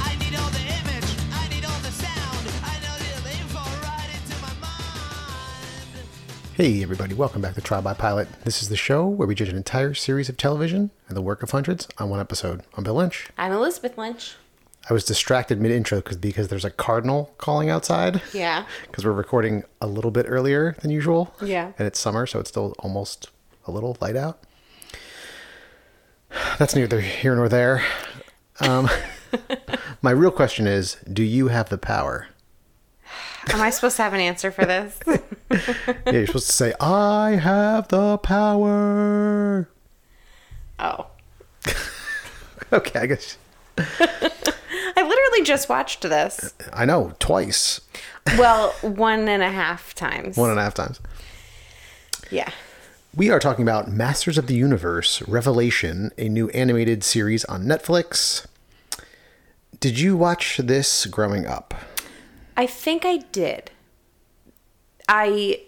I need all the image, I need all the sound, I need the info right into my mind. Hey everybody, welcome back to Trial by Pilot. This is the show where we judge an entire series of television and the work of hundreds on one episode. I'm Bill Lynch. I'm Elizabeth Lynch. I was distracted mid-intro because there's a cardinal calling outside. Yeah. Because we're recording a little bit earlier than usual. Yeah. And it's summer, so it's still almost a little light out. That's neither here nor there. My real question is, do you have the power? Am I supposed to have an answer for this? Yeah, you're supposed to say, I have the power. Oh. Okay, I guess. I literally just watched this. I know, twice. Well, 1.5 times. 1.5 times. Yeah. We are talking about Masters of the Universe: Revelation, a new animated series on Netflix. Did you watch this growing up? I think I did. I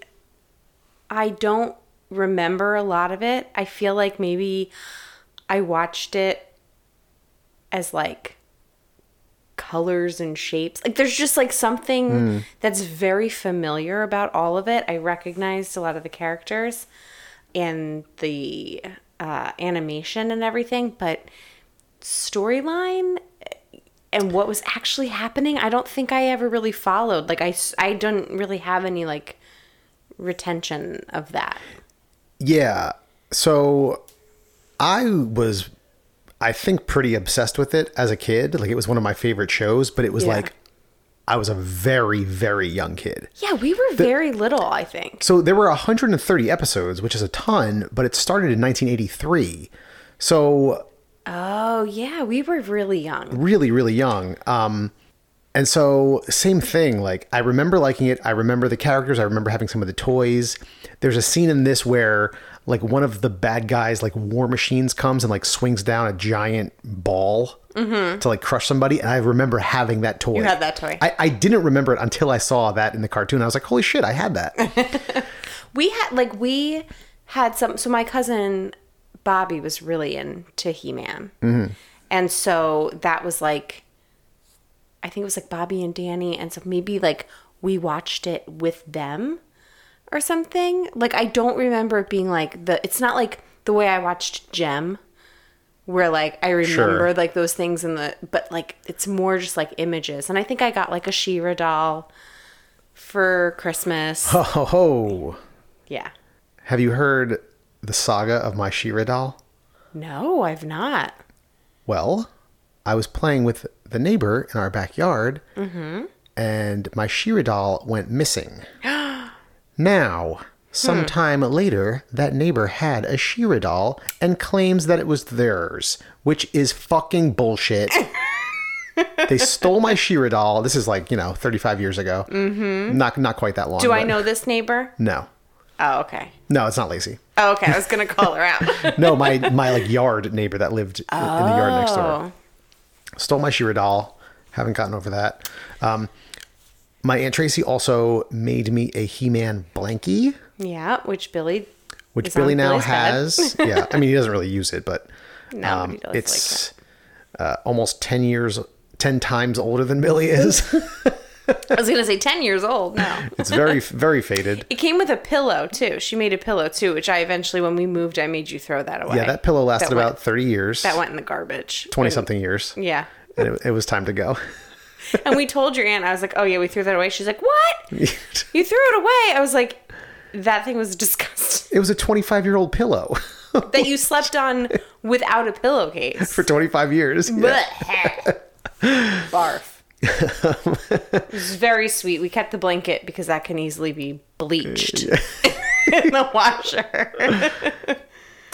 don't remember a lot of it. I feel like maybe I watched it as like colors and shapes. Like there's just like something that's very familiar about all of it. I recognized a lot of the characters and the animation and everything, but storyline and what was actually happening, I don't think I ever really followed. Like I don't really have any like retention of that. Yeah. So I think pretty obsessed with it as a kid. Like it was one of my favorite shows, but it was like I was a very, very young kid. Yeah, we were very little, I think. So there were 130 episodes, which is a ton, but it started in 1983. So oh, yeah, we were really young. Really, really young. And so same thing, like I remember liking it. I remember the characters. I remember having some of the toys. There's a scene in this where like one of the bad guys, like War Machines, comes and like swings down a giant ball to like crush somebody. And I remember having that toy. You had that toy. I didn't remember it until I saw that in the cartoon. I was like, holy shit, I had that. We had some. So my cousin Bobby was really into He-Man. Mm-hmm. And so that was like, I think it was like Bobby and Danny. And so maybe like we watched it with them or something. Like I don't remember it being like it's not like the way I watched Gem where like I remember like those things but like it's more just like images. And I think I got like a She-Ra doll for Christmas. Ho ho ho. Yeah. Have you heard the saga of my She-Ra doll? No, I've not. Well, I was playing with the neighbor in our backyard and my She-Ra doll went missing. Now, sometime later, that neighbor had a She-Ra doll and claims that it was theirs, which is fucking bullshit. They stole my She-Ra doll. This is like, 35 years ago. Mm-hmm. Not quite that long. Do I know this neighbor? No. Oh, okay. No, it's not Lacey. Oh, okay. I was going to call her out. No, my like yard neighbor that lived in the yard next door. Stole my She-Ra doll. Haven't gotten over that. My Aunt Tracy also made me a He-Man blankie. Yeah, which Billy now has. Yeah, I mean he doesn't really use it, but it's like almost 10 times older than Billy is. I was gonna say 10 years old now. It's very, very faded. It came with a pillow too. She made a pillow too, which I eventually, when we moved, I made you throw that away. Yeah, that pillow lasted about 30 years. That went in the garbage. 20-something years. Yeah, and it was time to go. And we told your aunt, I was like, oh yeah, we threw that away. She's like, what? You threw it away? I was like, that thing was disgusting. It was a 25-year-old pillow. That you slept on without a pillowcase. For 25 years. Yeah. Barf. It was very sweet. We kept the blanket because that can easily be bleached in the washer.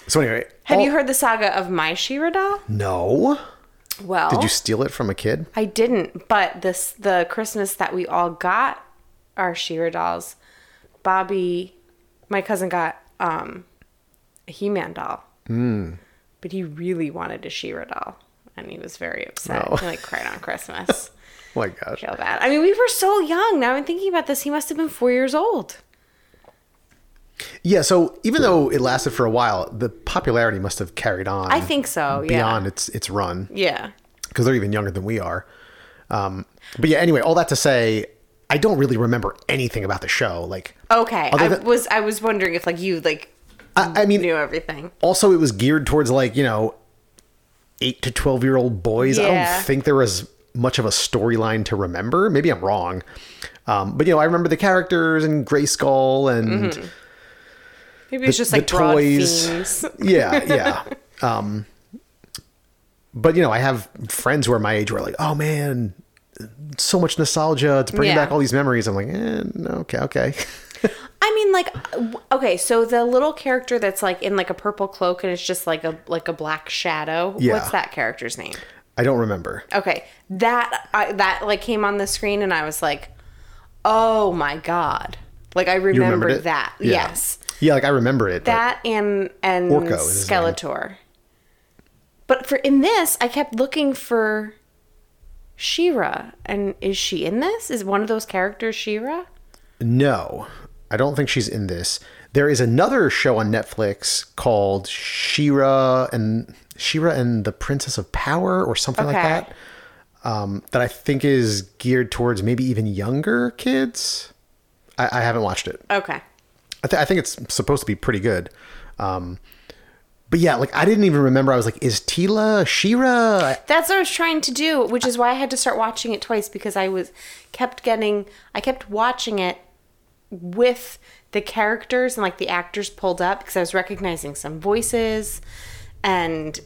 So anyway. Have you heard the saga of my She-Ra doll? No. Well, did you steal it from a kid? I didn't, but the Christmas that we all got our She-Ra dolls, Bobby my cousin got a He-Man doll. Mm. But he really wanted a She-Ra doll. And he was very upset. Oh. He, like, cried on Christmas. Oh, my gosh. I feel bad. I mean, we were so young. Now I'm thinking about this. He must have been 4 years old. Yeah, so even though it lasted for a while, the popularity must have carried on. I think so, yeah. Beyond its run. Yeah. Because they're even younger than we are. But yeah, anyway, all that to say, I don't really remember anything about the show. Like, okay. I was wondering if, like, you, like, I mean, knew everything. Also, it was geared towards, like, you know, 8 to 12-year-old boys. Yeah. I don't think there was much of a storyline to remember. Maybe I'm wrong. But, you know, I remember the characters and Grayskull and... Mm-hmm. Maybe it's just like broad toys. Themes. Yeah. But, you know, I have friends who are my age who are like, oh, man, so much nostalgia. It's bringing back all these memories. I'm like, okay. I mean, like, okay, so the little character that's like in like a purple cloak and it's just like a black shadow. Yeah. What's that character's name? I don't remember. Okay. That like came on the screen and I was like, oh, my God. Like, I remembered that. Yeah. Yes. Yeah, like I remember it. That and Orko, Skeletor. But in this, I kept looking for She-Ra. And is she in this? Is one of those characters She-Ra? No, I don't think she's in this. There is another show on Netflix called She-Ra and the Princess of Power or something like that. That I think is geared towards maybe even younger kids. I haven't watched it. Okay. I think it's supposed to be pretty good. But yeah, like I didn't even remember. I was like, is Teela She-Ra? That's what I was trying to do, which is why I had to start watching it twice because I kept watching it with the characters and like the actors pulled up because I was recognizing some voices and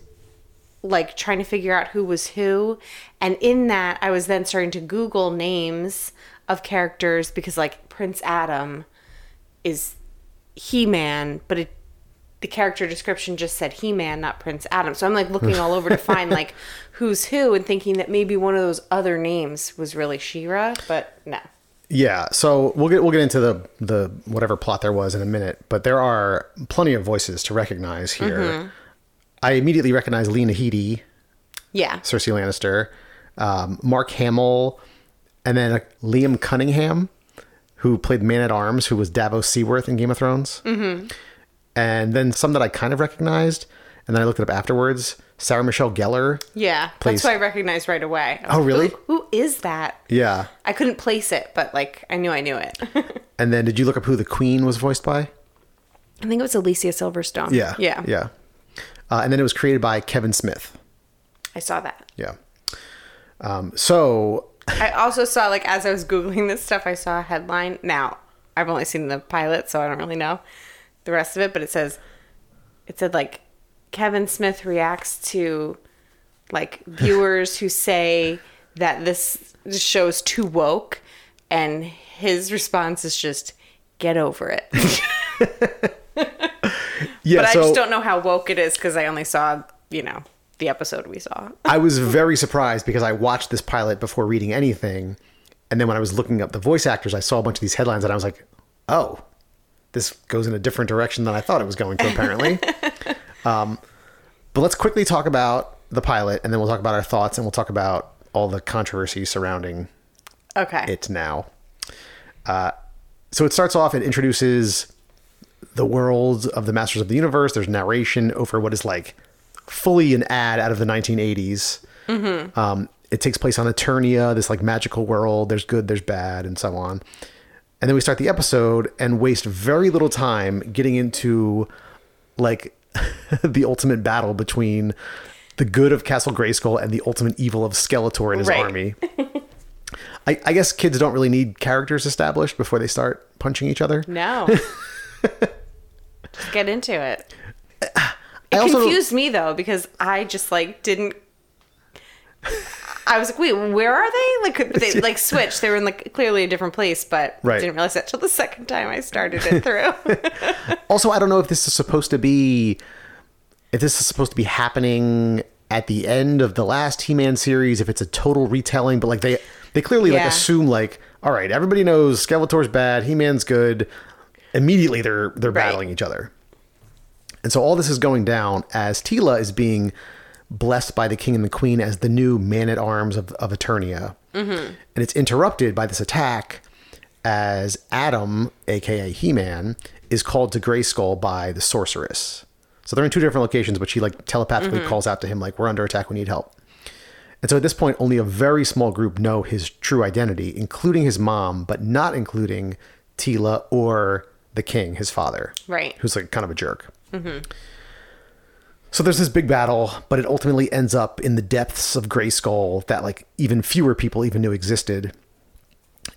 like trying to figure out who was who. And in that, I was then starting to Google names of characters because like Prince Adam is He-Man, but the character description just said He-Man, not Prince Adam. So I'm like looking all over to find like who's who and thinking that maybe one of those other names was really She-Ra, but no. Yeah, so we'll get into the whatever plot there was in a minute, but there are plenty of voices to recognize here. Mm-hmm. I immediately recognize Lena Headey. Yeah. Cersei Lannister, Mark Hamill, and then Liam Cunningham, who played Man-at-Arms, who was Davos Seaworth in Game of Thrones. Mm-hmm. And then some that I kind of recognized, and then I looked it up afterwards. Sarah Michelle Gellar. Yeah, that's who I recognized right away. Oh, really? Who is that? Yeah. I couldn't place it, but like I knew it. And then did you look up who the Queen was voiced by? I think it was Alicia Silverstone. Yeah. Yeah. Yeah. And then it was created by Kevin Smith. I saw that. Yeah. So... I also saw, like, as I was Googling this stuff, I saw a headline. Now, I've only seen the pilot, so I don't really know the rest of it. But it said, like, Kevin Smith reacts to, like, viewers who say that this show is too woke. And his response is just, get over it. Yeah, but I just don't know how woke it is because I only saw, you know... the episode we saw. I was very surprised because I watched this pilot before reading anything. And then when I was looking up the voice actors, I saw a bunch of these headlines and I was like, oh, this goes in a different direction than I thought it was going to, apparently. But let's quickly talk about the pilot and then we'll talk about our thoughts and we'll talk about all the controversy surrounding it now. So it starts off, it introduces the world of the Masters of the Universe. There's narration over what is like fully an ad out of the 1980s. Mm-hmm. It takes place on Eternia, this like magical world. There's good, there's bad, and so on. And then we start the episode and waste very little time getting into like the ultimate battle between the good of Castle Grayskull and the ultimate evil of Skeletor and his army. I guess kids don't really need characters established before they start punching each other. No. Just get into it. It confused me, though, because I just, like, didn't... I was like, wait, where are they? Like, they, like, switched. They were in, like, clearly a different place, but I didn't realize that till the second time I started it through. Also, I don't know if this is supposed to be... if this is supposed to be happening at the end of the last He-Man series, if it's a total retelling, but, like, they clearly, like, assume, like, all right, everybody knows Skeletor's bad, He-Man's good... immediately they're battling each other. And so all this is going down as Teela is being blessed by the king and the queen as the new man-at-arms of Eternia. Mm-hmm. And it's interrupted by this attack as Adam, a.k.a. He-Man, is called to Grayskull by the sorceress. So they're in two different locations, but she like telepathically calls out to him like, we're under attack, we need help. And so at this point, only a very small group know his true identity, including his mom, but not including Teela or the king, his father. Right. Who's like kind of a jerk. Mm-hmm. So there's this big battle, but it ultimately ends up in the depths of Grayskull that like even fewer people even knew existed.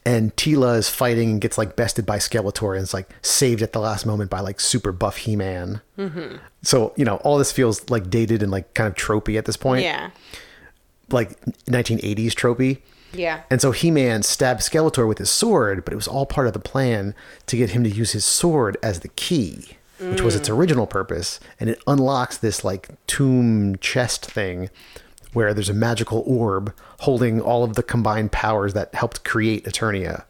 And Teela is fighting and gets like bested by Skeletor and is like saved at the last moment by like super buff He-Man. Mm-hmm. So, you know, all this feels like dated and like kind of tropey at this point. Yeah. Like 1980s tropey. Yeah. And so He-Man stabbed Skeletor with his sword, but it was all part of the plan to get him to use his sword as the key, which was its original purpose. And it unlocks this like tomb chest thing where there's a magical orb holding all of the combined powers that helped create Eternia.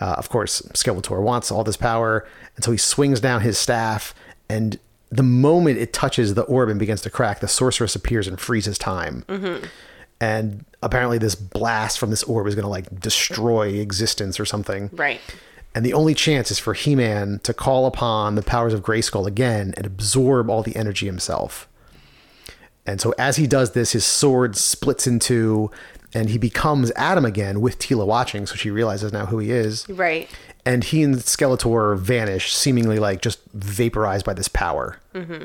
Of course, Skeletor wants all this power. And so he swings down his staff, and the moment it touches the orb and begins to crack, the sorceress appears and freezes time. Mm-hmm. And apparently this blast from this orb is going to like destroy existence or something. Right. And the only chance is for He-Man to call upon the powers of Grayskull again and absorb all the energy himself. And so as he does this, his sword splits in two and he becomes Adam again with Teela watching. So she realizes now who he is. Right. And he and Skeletor vanish, seemingly like just vaporized by this power. Mm-hmm.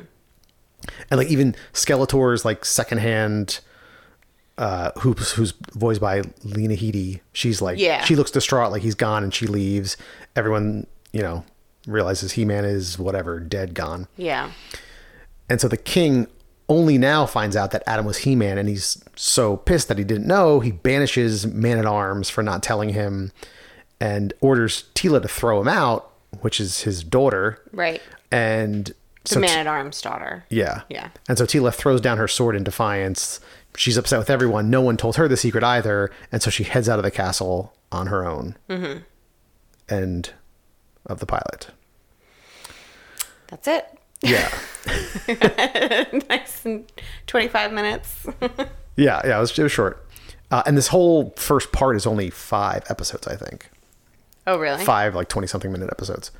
And like even Skeletor's like secondhand... who's voiced by Lena Headey. She's like, she looks distraught, like he's gone, and she leaves. Everyone, you know, realizes He-Man is whatever, dead, gone. Yeah. And so the king only now finds out that Adam was He-Man, and he's so pissed that he didn't know. He banishes Man-at-Arms for not telling him and orders Teela to throw him out, which is his daughter. Right. And so the Man-at-Arms daughter. Yeah. Yeah. And so Teela throws down her sword in defiance. She's upset with everyone. No one told her the secret either. And so she heads out of the castle on her own. Mm-hmm. End of the pilot. That's it. Yeah. Nice and 25 minutes. Yeah. It was short. And this whole first part is only 5 episodes, I think. Oh, really? 5, like 20 something minute episodes.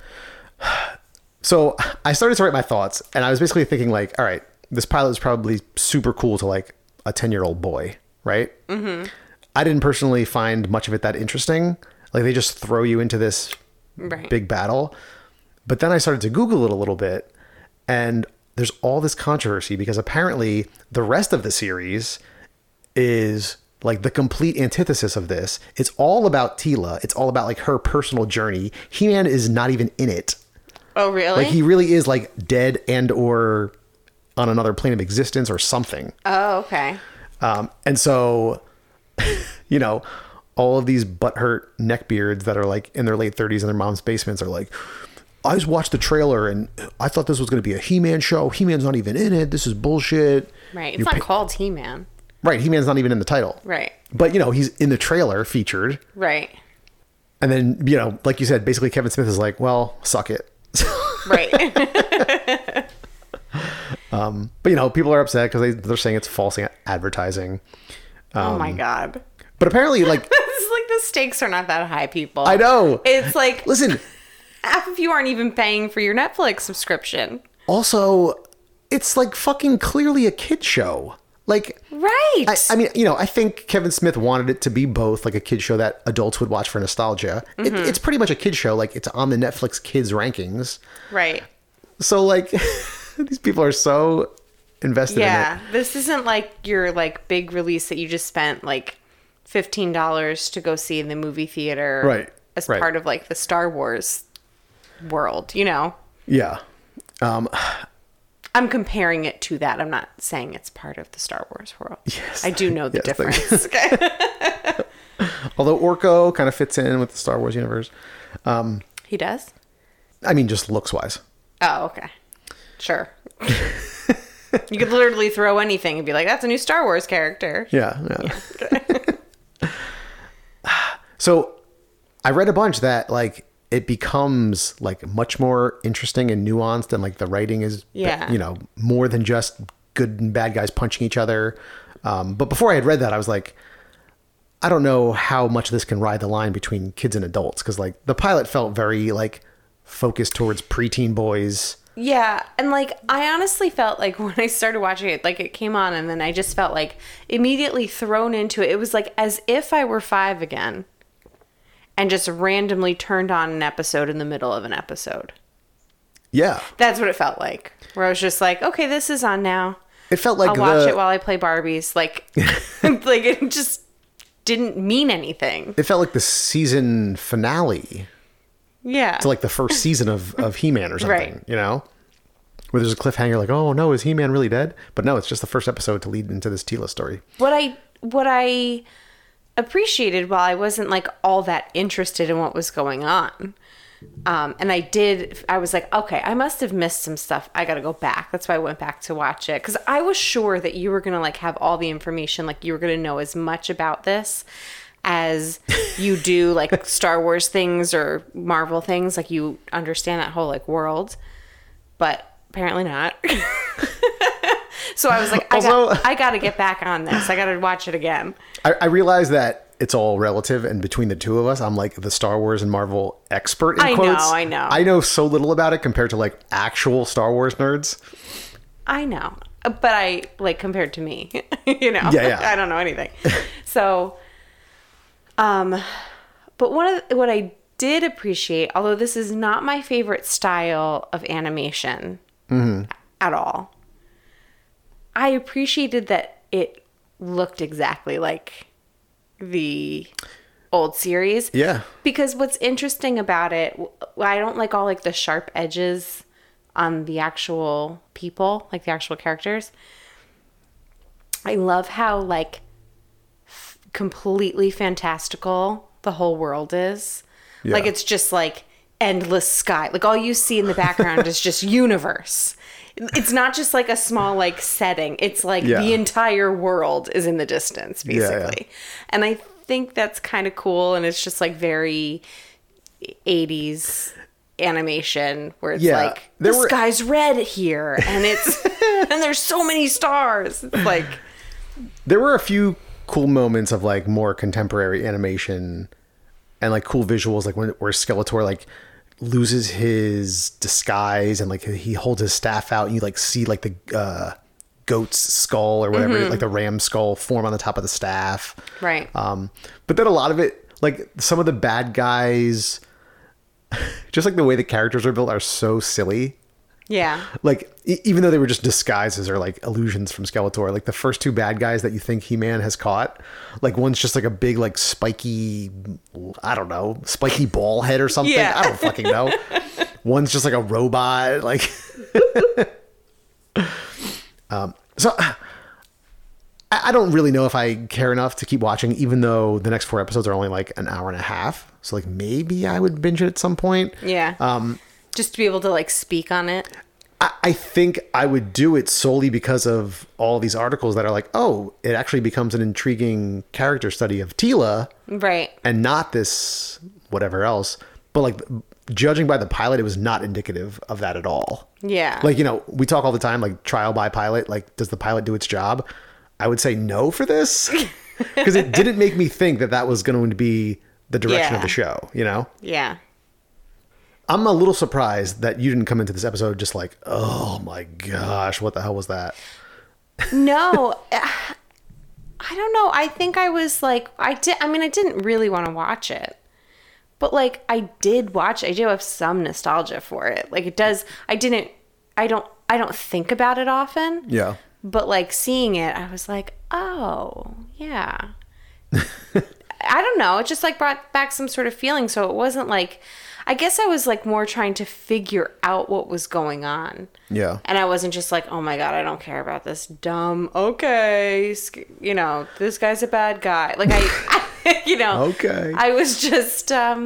So I started to write my thoughts, and I was basically thinking like, all right, this pilot is probably super cool to like a 10-year-old boy, right? Mm-hmm. I didn't personally find much of it that interesting. Like, they just throw you into this big battle. But then I started to Google it a little bit, and there's all this controversy because apparently the rest of the series is like the complete antithesis of this. It's all about Teela. It's all about like her personal journey. He-Man is not even in it. Oh, really? Like, he really is like dead and or... on another plane of existence or something. Oh, okay. And so, you know, all of these butthurt neckbeards that are like in their late 30s in their mom's basements are like, I just watched the trailer and I thought this was going to be a He-Man show. He-Man's not even in it. This is bullshit. Right. It's not called He-Man. Right. He-Man's not even in the title. Right. But, you know, he's in the trailer featured. Right. And then, you know, like you said, basically Kevin Smith is like, well, suck it. Right. But, you know, people are upset because they're saying it's false advertising. Oh, my God. But apparently, like... It's like the stakes are not that high, people. I know. It's like... Listen. Half of you aren't even paying for your Netflix subscription. Also, it's like fucking clearly a kid show. Like... Right. I mean, you know, I think Kevin Smith wanted it to be both like a kid show that adults would watch for nostalgia. Mm-hmm. It's pretty much a kid show. Like, it's on the Netflix kids rankings. Right. So, like... These people are so invested in it. Yeah, this isn't like your like big release that you just spent like $15 to go see in the movie theater as part of like the Star Wars world, you know? Yeah. I'm comparing it to that. I'm not saying it's part of the Star Wars world. Yes. I do know the difference. Okay. Although Orko kind of fits in with the Star Wars universe. He does? I mean, just looks-wise. Oh, okay. Sure. You could literally throw anything and be like, that's a new Star Wars character. Yeah. So I read a bunch that like it becomes like much more interesting and nuanced, and like the writing is, you know, more than just good and bad guys punching each other. But before I had read that, I was like, I don't know how much this can ride the line between kids and adults. Cause like the pilot felt very like focused towards preteen boys. Yeah. And like, I honestly felt like when I started watching it, like it came on and then I just felt like immediately thrown into it. It was like as if I were five again and just randomly turned on an episode in the middle of an episode. Yeah. That's what it felt like. Where I was just like, okay, this is on now. It felt like I'll watch it while I play Barbies. Like, like it just didn't mean anything. It felt like the season finale. Yeah. To like the first season of He-Man or something, right. You know? Where there's a cliffhanger like, oh no, is He-Man really dead? But no, it's just the first episode to lead into this Teela story. What I appreciated while I wasn't like all that interested in what was going on. And I was like, okay, I must have missed some stuff. I got to go back. That's why I went back to watch it. Cause I was sure that you were going to like have all the information. Like you were going to know as much about this as you do like Star Wars things or Marvel things. Like you understand that whole like world, but apparently not. So I was like, I got to get back on this. I got to watch it again. I realized that it's all relative. And between the two of us, I'm like the Star Wars and Marvel expert in quotes. I know. I know so little about it compared to like actual Star Wars nerds. I know. But I like compared to me, you know, yeah. I don't know anything. So, but what I did appreciate, although this is not my favorite style of animation at all, I appreciated that it looked exactly like the old series. Yeah. Because what's interesting about it, I don't like all like the sharp edges on the actual people, like the actual characters. I love how like completely fantastical the whole world is. Yeah. Like it's just like endless sky. Like all you see in the background is just universe. It's not just like a small like setting. It's like the entire world is in the distance basically. Yeah. And I think that's kind of cool. And it's just like very 80s animation where it's like the sky's red here and it's and there's so many stars. It's like there were a few cool moments of like more contemporary animation and like cool visuals, like where Skeletor like loses his disguise and like he holds his staff out and you like see like the goat's skull or whatever, like the ram skull form on the top of the staff, right? But then a lot of it, like some of the bad guys, just like the way the characters are built are so silly. Yeah. Like even though they were just disguises or like illusions from Skeletor, like the first two bad guys that you think He-Man has caught, like one's just like a big like spiky, I don't know, spiky ball head or something. Yeah. I don't fucking know. One's just like a robot. Like, so I don't really know if I care enough to keep watching, even though the next four episodes are only like an hour and a half. So like maybe I would binge it at some point. Yeah. Just to be able to like speak on it. I think I would do it solely because of all these articles that are like, oh, it actually becomes an intriguing character study of Teela. Right. And not this whatever else. But like judging by the pilot, it was not indicative of that at all. Yeah. Like, you know, we talk all the time, like trial by pilot, like does the pilot do its job? I would say no for this because it didn't make me think that that was going to be the direction of the show, you know? Yeah. I'm a little surprised that you didn't come into this episode just like, oh my gosh, what the hell was that? No, I don't know. I think I was like, I didn't really want to watch it, but like I do have some nostalgia for it. Like it does. I don't think about it often. Yeah. But like seeing it, I was like, oh yeah. I don't know. It just like brought back some sort of feeling. So it wasn't like, I guess I was like more trying to figure out what was going on. Yeah. And I wasn't just like, oh my God, I don't care about this dumb, okay, you know, this guy's a bad guy. Like I you know, okay. I was just, I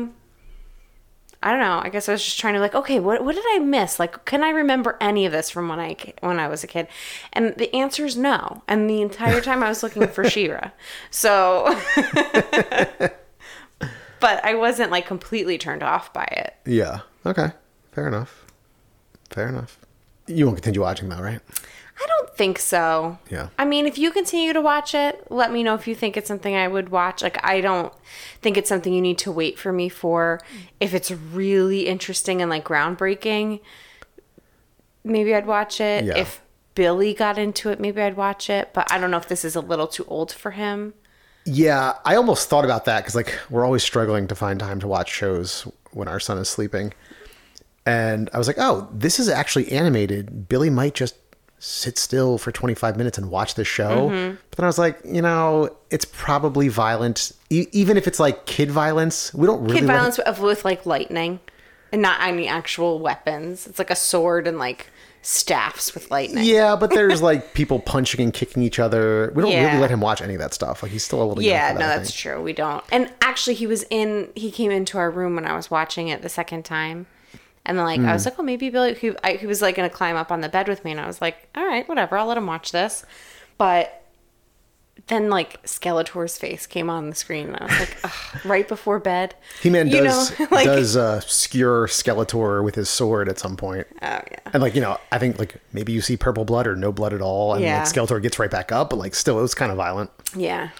don't know. I guess I was just trying to like, okay, what did I miss? Like, can I remember any of this from when I was a kid? And the answer is no. And the entire time I was looking for She-Ra. So But I wasn't like completely turned off by it. Yeah. Okay. Fair enough. You won't continue watching though, right? I don't think so. Yeah. I mean, if you continue to watch it, let me know if you think it's something I would watch. Like, I don't think it's something you need to wait for me for. If it's really interesting and like groundbreaking, maybe I'd watch it. Yeah. If Billy got into it, maybe I'd watch it. But I don't know if this is a little too old for him. Yeah, I almost thought about that because like we're always struggling to find time to watch shows when our son is sleeping. And I was like, oh, this is actually animated. Billy might just sit still for 25 minutes and watch this show. Mm-hmm. But then I was like, you know, it's probably violent. Even if it's like kid violence, we don't really... Kid violence with like lightning and not any actual weapons. It's like a sword and like staffs with lightning. Yeah, but there's like people punching and kicking each other. We don't really let him watch any of that stuff. Like he's still a little young for that, that's true. We don't. And actually he came into our room when I was watching it the second time. And then, like, I was like, well, maybe Billy, he was, like, going to climb up on the bed with me. And I was like, all right, whatever. I'll let him watch this. But then, like, Skeletor's face came on the screen. And I was like, ugh, right before bed. He-Man does skewer Skeletor with his sword at some point. Oh, yeah. And, like, you know, I think, like, maybe you see purple blood or no blood at all. And, like, Skeletor gets right back up. But, like, still, it was kind of violent. Yeah.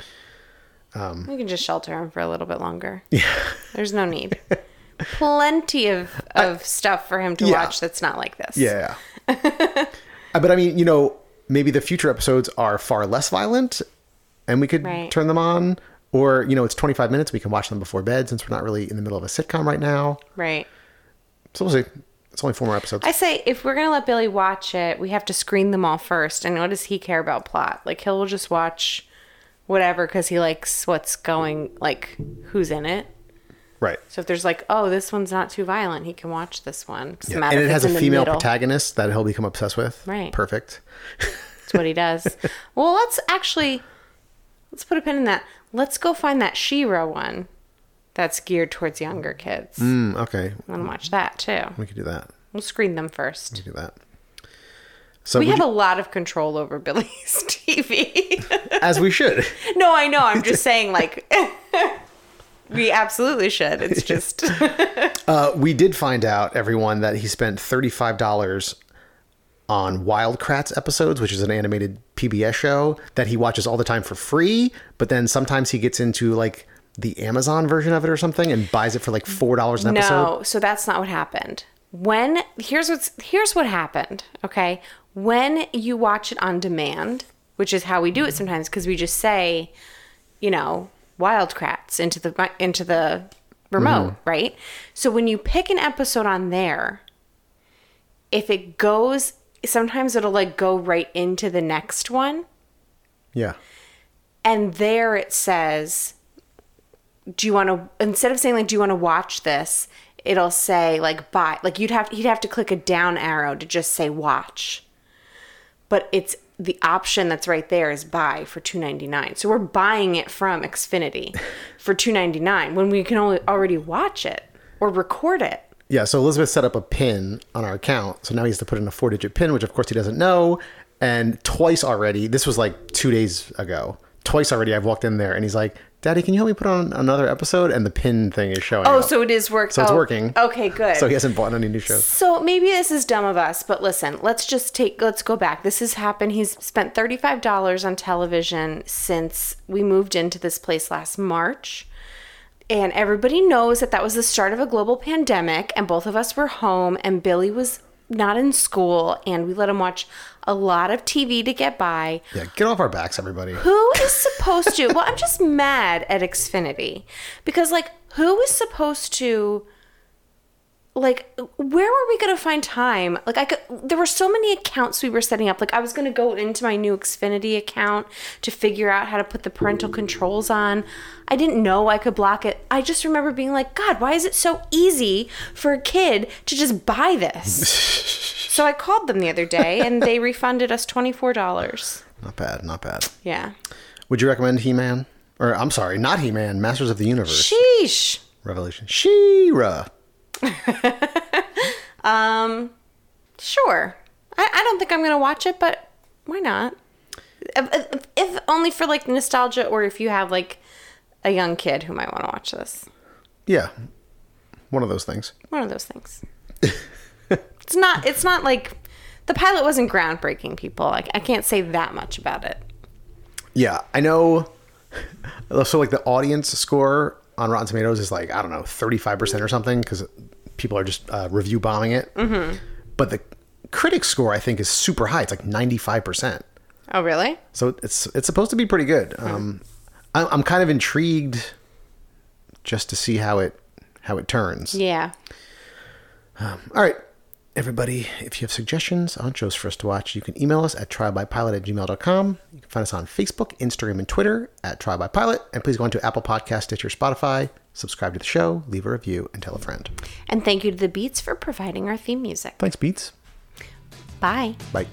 We can just shelter him for a little bit longer. Yeah. There's no need. Plenty of stuff for him to watch that's not like this. Yeah. But I mean, you know, maybe the future episodes are far less violent and we could turn them on. Or, you know, it's 25 minutes. We can watch them before bed since we're not really in the middle of a sitcom right now. Right. So we'll see. It's only 4 more episodes. I say if we're going to let Billy watch it, we have to screen them all first. And what does he care about plot? Like he'll just watch whatever because he likes what's going, like who's in it. Right. So if there's like, oh, this one's not too violent, he can watch this one. Yeah. And it has a female protagonist that he'll become obsessed with. Right. Perfect. That's what he does. Well, let's put a pin in that. Let's go find that She-Ra one that's geared towards younger kids. Okay. I want to watch that too. We could do that. We'll screen them first. We could do that. So we have a lot of control over Billy's TV. As we should. No, I know. I'm just saying like... We absolutely should. It's just... we did find out, everyone, that he spent $35 on Wild Kratts episodes, which is an animated PBS show that he watches all the time for free. But then sometimes he gets into like the Amazon version of it or something and buys it for like $4 an episode. No, so that's not what happened. Here's what happened, okay? When you watch it on demand, which is how we do it sometimes because we just say, you know... Wild Kratts into the remote, right? So when you pick an episode on there, if it goes, sometimes it'll like go right into the next one. Yeah. And there it says, instead of saying like, do you want to watch this? It'll say like, buy, like he'd have to click a down arrow to just say watch. But it's the option that's right there is buy for $2.99. So we're buying it from Xfinity for $2.99 when we can already watch it or record it. Yeah, so Elizabeth set up a pin on our account. So now he has to put in a 4-digit pin, which of course he doesn't know. And twice already, this was like 2 days ago, twice already I've walked in there and he's like, Daddy, can you help me put on another episode? And the pin thing is showing up. So it is working. So it's working. Okay, good. So he hasn't bought any new shows. So maybe this is dumb of us, but listen, let's go back. This has happened. He's spent $35 on television since we moved into this place last March. And everybody knows that was the start of a global pandemic and both of us were home and Billy was not in school and we let him watch a lot of TV to get by. Yeah, get off our backs, everybody. Who is supposed to? Well, I'm just mad at Xfinity because like who is supposed to, like, where were we going to find time? Like there were so many accounts we were setting up. Like I was going to go into my new Xfinity account to figure out how to put the parental controls on. I didn't know I could block it. I just remember being like, God, why is it so easy for a kid to just buy this? So I called them the other day and they refunded us $24. Not bad. Yeah. Would you recommend He-Man? Or I'm sorry, not He-Man, Masters of the Universe. Sheesh. Revelation. She-Ra. Sure. I don't think I'm going to watch it, but why not? If only for like nostalgia or if you have like a young kid who might want to watch this. Yeah. One of those things. It's not like the pilot wasn't groundbreaking, people. Like, I can't say that much about it. Yeah, I know. So like the audience score on Rotten Tomatoes is like, I don't know, 35% or something, because people are just review bombing it. Mm-hmm. But the critic score, I think, is super high. It's like 95%. Oh, really? So it's supposed to be pretty good. Mm-hmm. I'm kind of intrigued just to see how it turns. Yeah. All right, everybody, if you have suggestions on shows for us to watch, you can email us at trialbypilot@gmail.com. You can find us on Facebook, Instagram, and Twitter at trialbypilot. And please go on to Apple Podcasts, Stitcher, Spotify, subscribe to the show, leave a review, and tell a friend. And thank you to the Beats for providing our theme music. Thanks, Beats. Bye. Bye.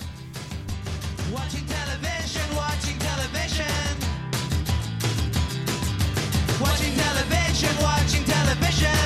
Watching television.